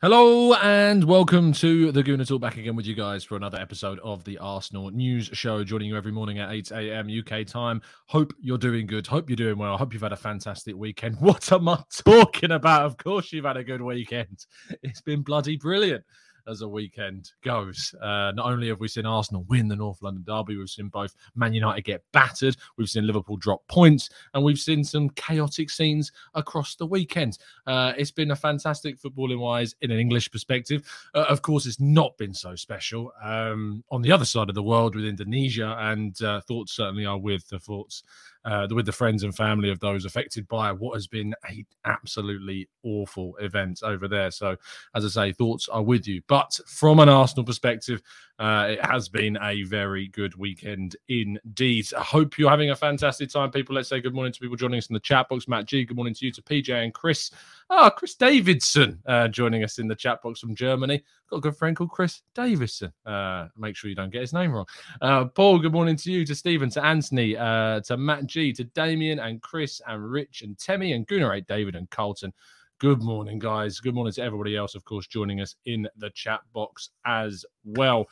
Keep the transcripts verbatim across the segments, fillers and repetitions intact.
Hello and welcome to The Gooner Talk, back again with you guys for another episode of the Arsenal News Show, joining you every morning at eight a.m. U K time. Hope you're doing good. Hope you're doing well. Hope you've had a fantastic weekend. What am I talking about? Of course you've had a good weekend. It's been bloody brilliant as a weekend goes. Uh, not only have we seen Arsenal win the North London derby, we've seen both Man United get battered, we've seen Liverpool drop points, and we've seen some chaotic scenes across the weekend. Uh, it's been a fantastic footballing-wise in an English perspective. Uh, of course, it's not been so special um, on the other side of the world with Indonesia, and uh, thoughts certainly are with the thoughts Uh, with the friends and family of those affected by what has been an absolutely awful event over there. So, as I say, thoughts are with you. But from an Arsenal perspective, uh, it has been a very good weekend indeed. I hope you're having a fantastic time, people. Let's say good morning to people joining us in the chat box. Matt G, good morning to you, to P J and Chris. Ah, oh, Chris Davidson uh, joining us in the chat box from Germany. Got a good friend called Chris Davidson. Uh, make sure you don't get his name wrong. Uh, Paul, good morning to you, to Stephen, to Anthony, uh, to Matt G, to Damien and Chris and Rich and Temmie and Gunnar eight, David and Carlton. Good morning, guys. Good morning to everybody else, of course, joining us in the chat box as well.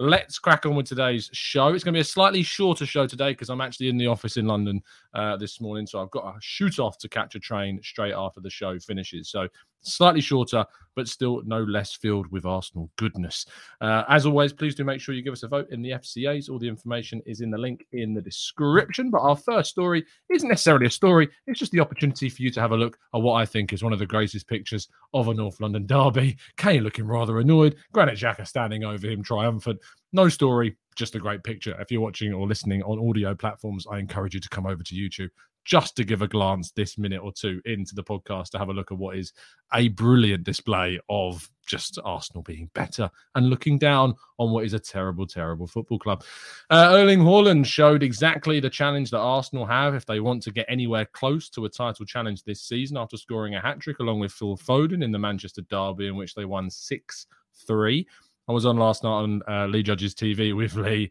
Let's crack on with today's show. It's going to be a slightly shorter show today because I'm actually in the office in London uh, this morning, so I've got a shoot-off to catch a train straight after the show finishes. So slightly shorter, but still no less filled with Arsenal goodness. Uh, as always, please do make sure you give us a vote in the F C As. All the information is in the link in the description. But our first story isn't necessarily a story. It's just the opportunity for you to have a look at what I think is one of the greatest pictures of a North London derby. Kane looking rather annoyed. Granit Xhaka standing over him triumphant. No story, just a great picture. If you're watching or listening on audio platforms, I encourage you to come over to YouTube just to give a glance this minute or two into the podcast to have a look at what is a brilliant display of just Arsenal being better and looking down on what is a terrible, terrible football club. Uh, Erling Haaland showed exactly the challenge that Arsenal have if they want to get anywhere close to a title challenge this season after scoring a hat-trick along with Phil Foden in the Manchester derby, in which they won six three. I was on last night on uh, Lee Judge's T V with Lee,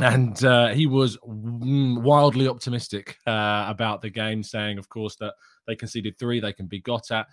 and uh, he was wildly optimistic uh, about the game, saying, of course, that they conceded three, they can be got at.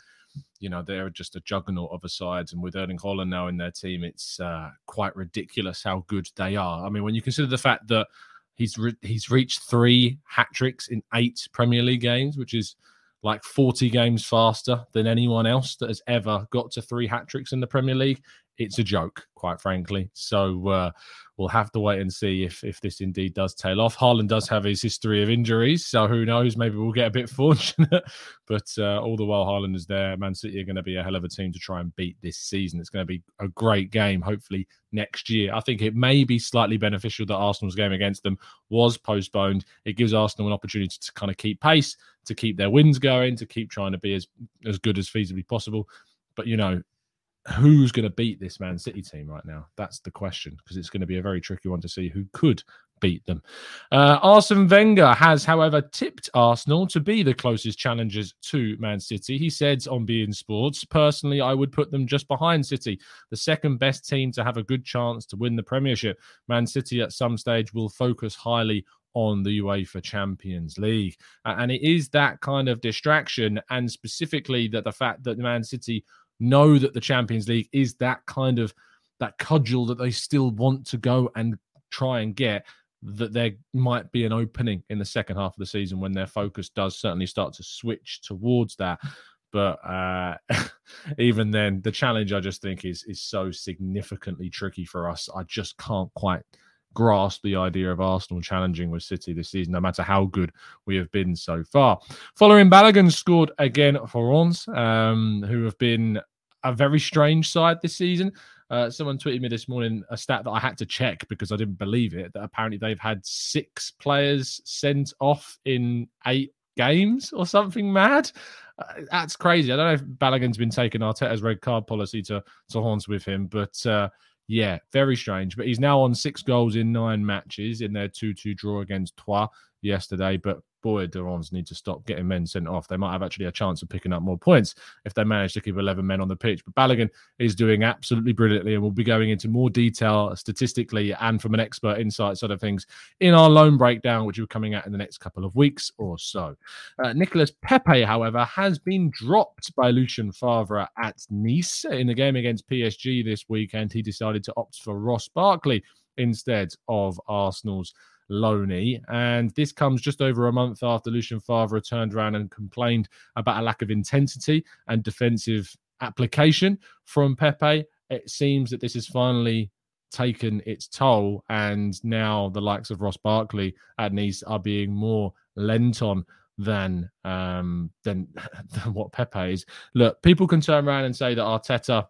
You know, they're just a juggernaut of a side. And with Erling Haaland now in their team, it's uh, quite ridiculous how good they are. I mean, when you consider the fact that he's re- he's reached three hat-tricks in eight Premier League games, which is like forty games faster than anyone else that has ever got to three hat-tricks in the Premier League, it's a joke, quite frankly. So uh, we'll have to wait and see if if this indeed does tail off. Haaland does have his history of injuries, so who knows? Maybe we'll get a bit fortunate. But uh, all the while Haaland is there, Man City are going to be a hell of a team to try and beat this season. It's going to be a great game, hopefully, next year. I think it may be slightly beneficial that Arsenal's game against them was postponed. It gives Arsenal an opportunity to kind of keep pace, to keep their wins going, to keep trying to be as, as good as feasibly possible. But, you know, who's going to beat this Man City team right now? That's the question, because it's going to be a very tricky one to see who could beat them. Uh, Arsene Wenger has, however, tipped Arsenal to be the closest challengers to Man City. He said on beIN Sports, personally, I would put them just behind City, the second best team to have a good chance to win the Premiership. Man City at some stage will focus highly on the UEFA Champions League. And it is that kind of distraction, and specifically that the fact that Man City know that the Champions League is that kind of that cudgel that they still want to go and try and get, that there might be an opening in the second half of the season when their focus does certainly start to switch towards that. But uh, even then, the challenge, I just think, is is so significantly tricky for us. I just can't quite grasp the idea of Arsenal challenging with City this season, no matter how good we have been so far. Following Balogun scored again for Reims, um, who have been a very strange side this season. Uh, someone tweeted me this morning a stat that I had to check because I didn't believe it, that apparently they've had six players sent off in eight games or something mad. Uh, that's crazy. I don't know if Balogun's been taking Arteta's red card policy to, to horns with him, but uh, yeah, very strange. But he's now on six goals in nine matches in their two two draw against Troyes yesterday, but boy, the Reims need to stop getting men sent off. They might have actually a chance of picking up more points if they manage to keep eleven men on the pitch. But Balogun is doing absolutely brilliantly, and we'll be going into more detail statistically and from an expert insight side of things in our loan breakdown, which we're coming out in the next couple of weeks or so. Uh, Nicolas Pepe, however, has been dropped by Lucien Favre at Nice in the game against P S G this weekend. He decided to opt for Ross Barkley instead of Arsenal's Loney, and this comes just over a month after Lucien Favre turned around and complained about a lack of intensity and defensive application from Pepe. It seems that this has finally taken its toll, and now the likes of Ross Barkley at Nice are being more lent on than um, than, than what Pepe is. Look, people can turn around and say that Arteta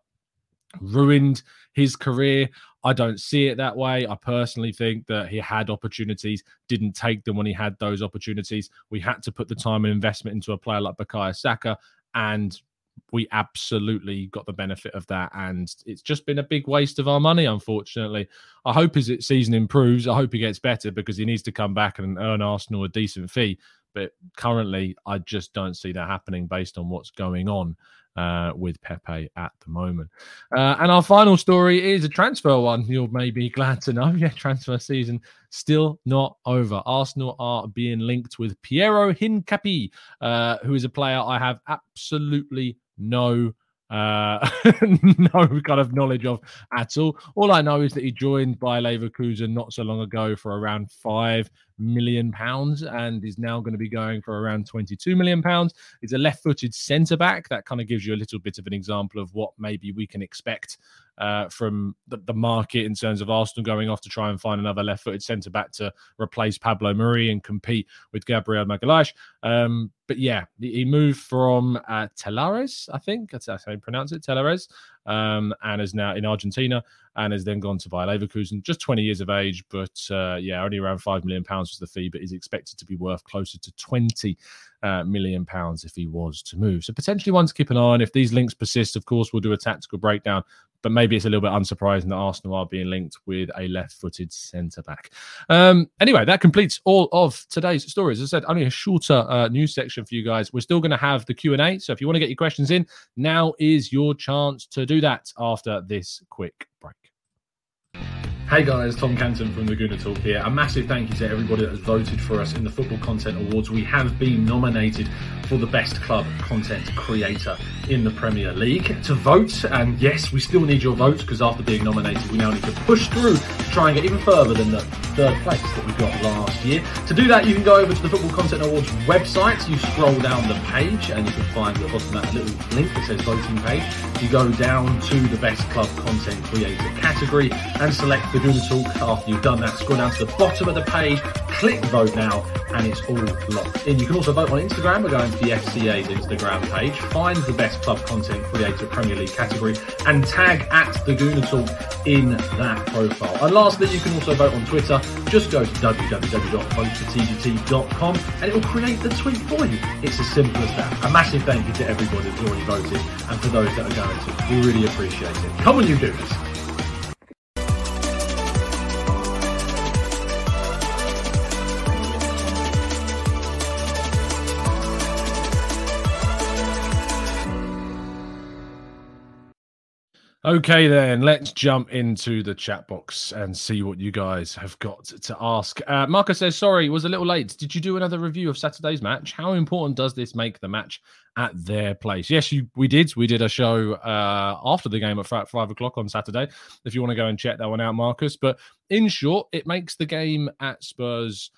ruined his career. I don't see it that way. I personally think that he had opportunities, didn't take them when he had those opportunities. We had to put the time and investment into a player like Bukayo Saka, and we absolutely got the benefit of that. And it's just been a big waste of our money, unfortunately. I hope his season improves. I hope he gets better, because he needs to come back and earn Arsenal a decent fee. But currently, I just don't see that happening based on what's going on Uh, with Pepe at the moment. Uh, and our final story is a transfer one you'll may be glad to know. Yeah, transfer season still not over. Arsenal are being linked with Piero Hincapi, uh, who is a player I have absolutely no Uh, no kind of knowledge of at all. All I know is that he joined Bayer Leverkusen not so long ago for around five million pounds and is now going to be going for around twenty-two million pounds. He's a left-footed centre-back. That kind of gives you a little bit of an example of what maybe we can expect uh, from the, the market in terms of Arsenal going off to try and find another left-footed centre-back to replace Pablo Mari and compete with Gabriel Magalhaes. Um, But yeah, he moved from uh, Telares, I think. That's how you pronounce it, Telares. Um, and is now in Argentina and has then gone to Bayer Leverkusen. Just twenty years of age, but uh, yeah, only around five million pounds was the fee, but is expected to be worth closer to twenty uh, million pounds if he was to move. So potentially one to keep an eye on. If these links persist, of course, we'll do a tactical breakdown. But maybe it's a little bit unsurprising that Arsenal are being linked with a left-footed centre-back. Um, anyway, that completes all of today's stories. As I said, only a shorter uh, news section for you guys. We're still going to have the Q and A, so if you want to get your questions in, now is your chance to do that after this quick break. Hey guys, Tom Canton from The Gooner Talk here. A massive thank you to everybody that has voted for us in the Football Content Awards. We have been nominated for the Best Club Content Creator in the Premier League. To vote, and yes, we still need your votes, because after being nominated, we now need to push through to try and get even further than the third place that we got last year. To do that, you can go over to the Football Content Awards website. You scroll down the page and you can find at the bottom that little link that says Voting Page. You go down to the Best Club Content Creator category and select the Gooner Talk. After you've done that, scroll down to the bottom of the page, click vote now, and it's all locked in. You can also vote on Instagram. We're going to the F C A's Instagram page, find the Best Club Content Creator Premier League category, and tag at the Gooner Talk in that profile. And lastly, you can also vote on Twitter. Just go to w w w dot vote for t g t dot com and it will create the tweet for you. It's as simple as that. A massive thank you to everybody that's already voted, and for those that are going to, we really appreciate it. Come on, you Gooners. Okay, then let's jump into the chat box and see what you guys have got to ask. Uh, Marco says, sorry, was a little late. Did you do another review of Saturday's match? How important does this make the match at their place? Yes, you, we did. We did a show uh, after the game at five, five o'clock on Saturday, if you want to go and check that one out, Marcus. But in short, it makes the game at Spurs.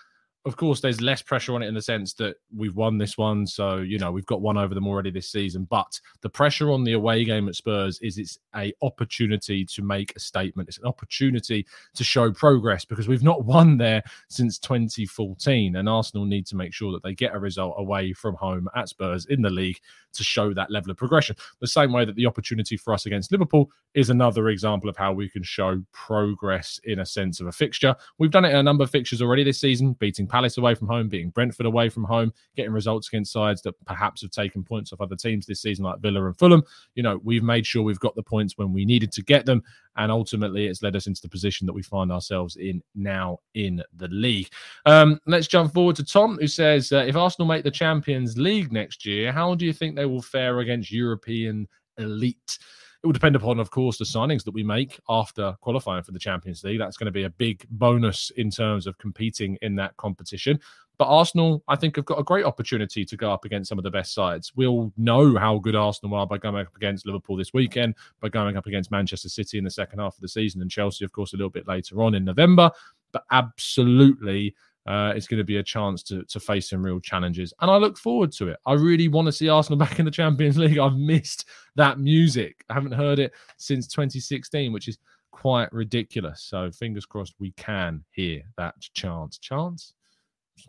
Of course, there's less pressure on it in the sense that we've won this one. So, you know, we've got one over them already this season. But the pressure on the away game at Spurs is it's an opportunity to make a statement. It's an opportunity to show progress because we've not won there since twenty fourteen. And Arsenal need to make sure that they get a result away from home at Spurs in the league to show that level of progression. The same way that the opportunity for us against Liverpool is another example of how we can show progress in a sense of a fixture. We've done it in a number of fixtures already this season, beating Palace away from home, beating Brentford away from home, getting results against sides that perhaps have taken points off other teams this season like Villa and Fulham. You know, we've made sure we've got the points when we needed to get them, and ultimately it's led us into the position that we find ourselves in now in the league. Um, let's jump forward to Tom, who says, uh, if Arsenal make the Champions League next year, how do you think they will fare against European elite? It will depend upon, of course, the signings that we make after qualifying for the Champions League. That's going to be a big bonus in terms of competing in that competition. But Arsenal, I think, have got a great opportunity to go up against some of the best sides. We'll know how good Arsenal are by going up against Liverpool this weekend, by going up against Manchester City in the second half of the season, and Chelsea, of course, a little bit later on in November. But absolutely, Uh, it's going to be a chance to to face some real challenges. And I look forward to it. I really want to see Arsenal back in the Champions League. I've missed that music. I haven't heard it since twenty sixteen, which is quite ridiculous. So fingers crossed we can hear that chance. Chance?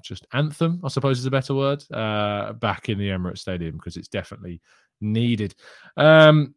Just anthem, I suppose is a better word, uh, back in the Emirates Stadium because it's definitely needed. Um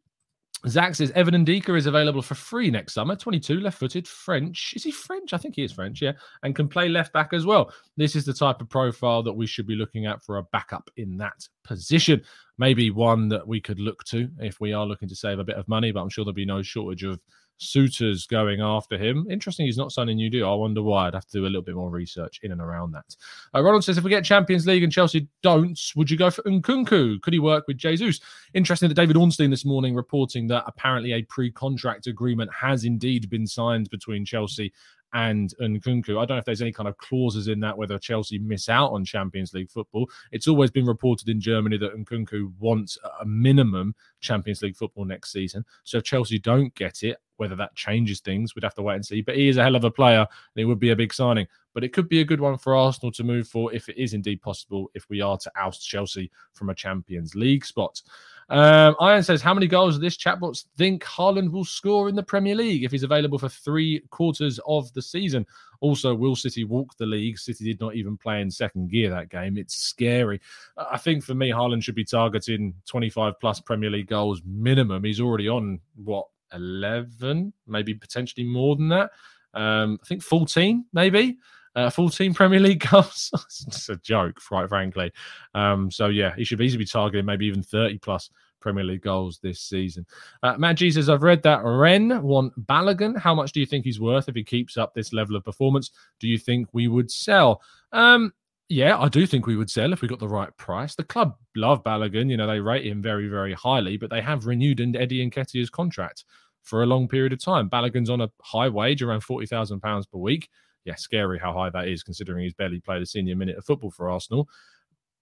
Zach says, Evan Ndicka is available for free next summer. twenty-two, left-footed, French. Is he French? I think he is French, yeah. And can play left-back as well. This is the type of profile that we should be looking at for a backup in that position. Maybe one that we could look to if we are looking to save a bit of money, but I'm sure there'll be no shortage of suitors going after him. Interesting, he's not signing new deal. I wonder why. I'd have to do a little bit more research in and around that. Uh, Ronald says, if we get Champions League and Chelsea don't, would you go for Nkunku? Could he work with Jesus? Interesting that David Ornstein this morning reporting that apparently a pre-contract agreement has indeed been signed between Chelsea and Nkunku. I don't know if there's any kind of clauses in that, whether Chelsea miss out on Champions League football. It's always been reported in Germany that Nkunku wants a minimum Champions League football next season. So if Chelsea don't get it, whether that changes things, we'd have to wait and see. But he is a hell of a player, and it would be a big signing. But it could be a good one for Arsenal to move for if it is indeed possible, if we are to oust Chelsea from a Champions League spot. Um, Ian says, how many goals do this chatbots think Haaland will score in the Premier League if he's available for three quarters of the season? Also, will City walk the league? City did not even play in second gear that game. It's scary. I think for me, Haaland should be targeting twenty-five plus Premier League goals minimum. He's already on, what, eleven, maybe potentially more than that. Um, I think fourteen, maybe. Uh, fourteen Premier League goals. It's a joke, quite frankly. Um, so, yeah, he should easily be targeting maybe even thirty plus Premier League goals this season. Uh, Matt G says, I've read that Rennes want Balogun. How much do you think he's worth if he keeps up this level of performance? Do you think we would sell? Um, yeah, I do think we would sell if we got the right price. The club love Balogun. You know, they rate him very, very highly, but they have renewed Eddie Nketiah's contract for a long period of time. Balogun's on a high wage, around forty thousand pounds per week. Yeah, scary how high that is, considering he's barely played a senior minute of football for Arsenal.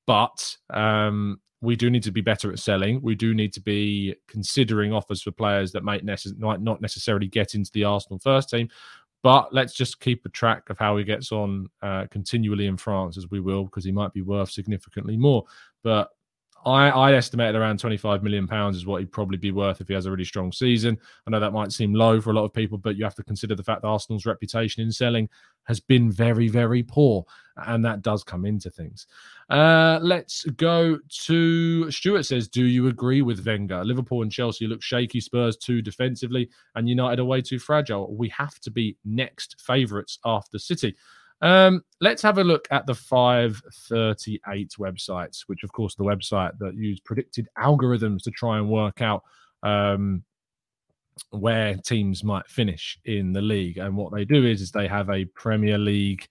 But um, we do need to be better at selling. We do need to be considering offers for players that might, necess- might not necessarily get into the Arsenal first team. But let's just keep a track of how he gets on uh, continually in France, as we will, because he might be worth significantly more. But I, I estimated around twenty-five million pounds is what he'd probably be worth if he has a really strong season. I know that might seem low for a lot of people, but you have to consider the fact that Arsenal's reputation in selling has been very, very poor. And that does come into things. Uh, let's go to Stuart says, do you agree with Wenger? Liverpool and Chelsea look shaky, Spurs too defensively, and United are way too fragile. We have to be next favourites after City. Um, let's have a look at the five thirty-eight websites, which, of course, the website that use predicted algorithms to try and work out um, where teams might finish in the league. And what they do is, is they have a Premier League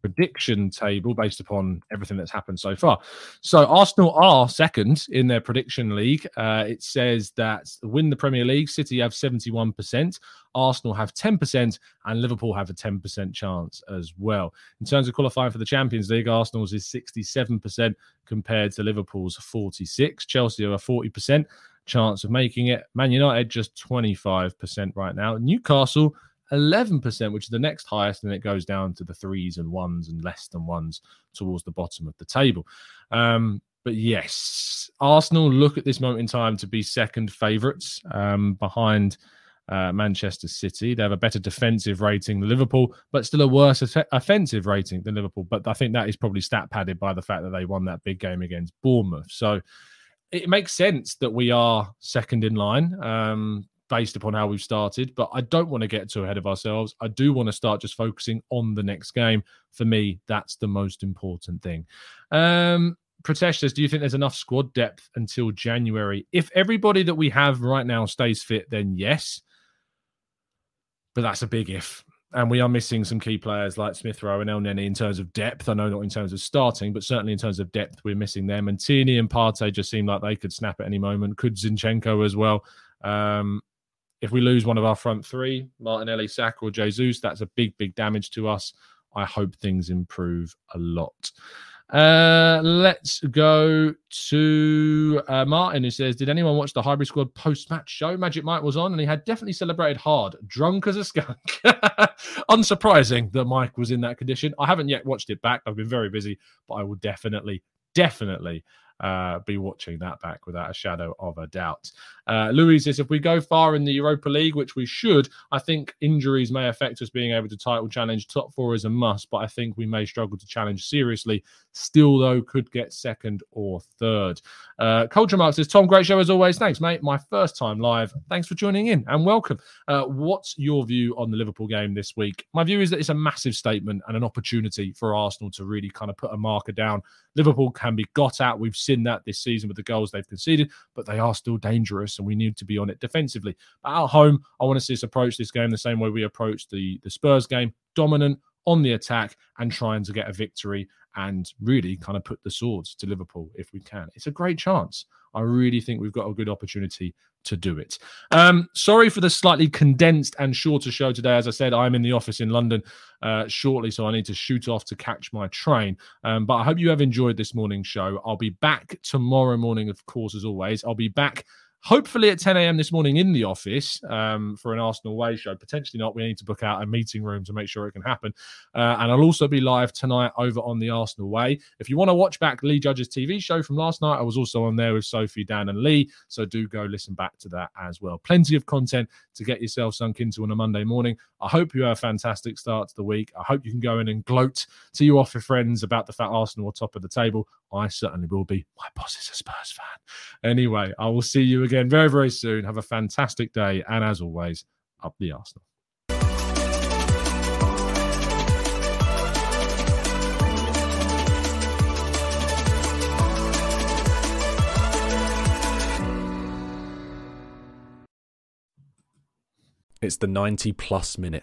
prediction table based upon everything that's happened so far. So Arsenal are second in their prediction league. Uh, it says that win the Premier League, City have seventy-one percent, Arsenal have ten percent, and Liverpool have a ten percent chance as well. In terms of qualifying for the Champions League, Arsenal's is sixty-seven percent compared to Liverpool's forty-six percent. Chelsea are forty percent chance of making it. Man United just twenty-five percent right now. Newcastle eleven percent, which is the next highest, and it goes down to the threes and ones and less than ones towards the bottom of the table. Um, but yes, Arsenal look at this moment in time to be second favourites um, behind uh, Manchester City. They have a better defensive rating than Liverpool, but still a worse aff- offensive rating than Liverpool. But I think that is probably stat padded by the fact that they won that big game against Bournemouth. So it makes sense that we are second in line, Um based upon how we've started, but I don't want to get too ahead of ourselves. I do want to start just focusing on the next game. For me, that's the most important thing. Um, Pratesh says, do you think there's enough squad depth until January? If everybody that we have right now stays fit, then yes. But that's a big if. And we are missing some key players like Smith-Rowe and Elneny in terms of depth. I know not in terms of starting, but certainly in terms of depth, we're missing them. And Tierney and Partey just seem like they could snap at any moment. Could Zinchenko as well. Um, If we lose one of our front three, Martinelli, Saka or Jesus, that's a big, big damage to us. I hope things improve a lot. Uh, let's go to uh, Martin, who says, did anyone watch the Highbury Squad post-match show? Magic Mike was on and he had definitely celebrated hard, drunk as a skunk. Unsurprising that Mike was in that condition. I haven't yet watched it back. I've been very busy, but I will definitely, definitely Uh, be watching that back without a shadow of a doubt. Uh, Louis says, if we go far in the Europa League, which we should, I think injuries may affect us being able to title challenge. Top four is a must, but I think we may struggle to challenge seriously. Still, though, could get second or third. Uh, Culture Mark says, Tom, great show as always. Thanks, mate. My first time live. Thanks for joining in and welcome. Uh, what's your view on the Liverpool game this week? My view is that it's a massive statement and an opportunity for Arsenal to really kind of put a marker down. Liverpool can be got at. We've seen that this season with the goals they've conceded, but they are still dangerous and we need to be on it defensively. But at home, I want to see us approach this game the same way we approached the, the Spurs game, dominant on the attack and trying to get a victory and really kind of put the swords to Liverpool if we can. It's a great chance. I really think we've got a good opportunity to do it. Um, sorry for the slightly condensed and shorter show today. As I said, I'm in the office in London uh, shortly, so I need to shoot off to catch my train. Um, but I hope you have enjoyed this morning's show. I'll be back tomorrow morning, of course, as always. I'll be back hopefully at ten a.m. this morning in the office um, for an Arsenal Way show. Potentially not. We need to book out a meeting room to make sure it can happen. Uh, and I'll also be live tonight over on the Arsenal Way. If you want to watch back Lee Judge's T V show from last night, I was also on there with Sophie, Dan and Lee. So do go listen back to that as well. Plenty of content to get yourself sunk into on a Monday morning. I hope you have a fantastic start to the week. I hope you can go in and gloat to your office friends about the fact Arsenal are top of the table. I certainly will be. My boss is a Spurs fan. Anyway, I will see you again very, very soon. Have a fantastic day. And as always, up the Arsenal. It's the ninety plus minute.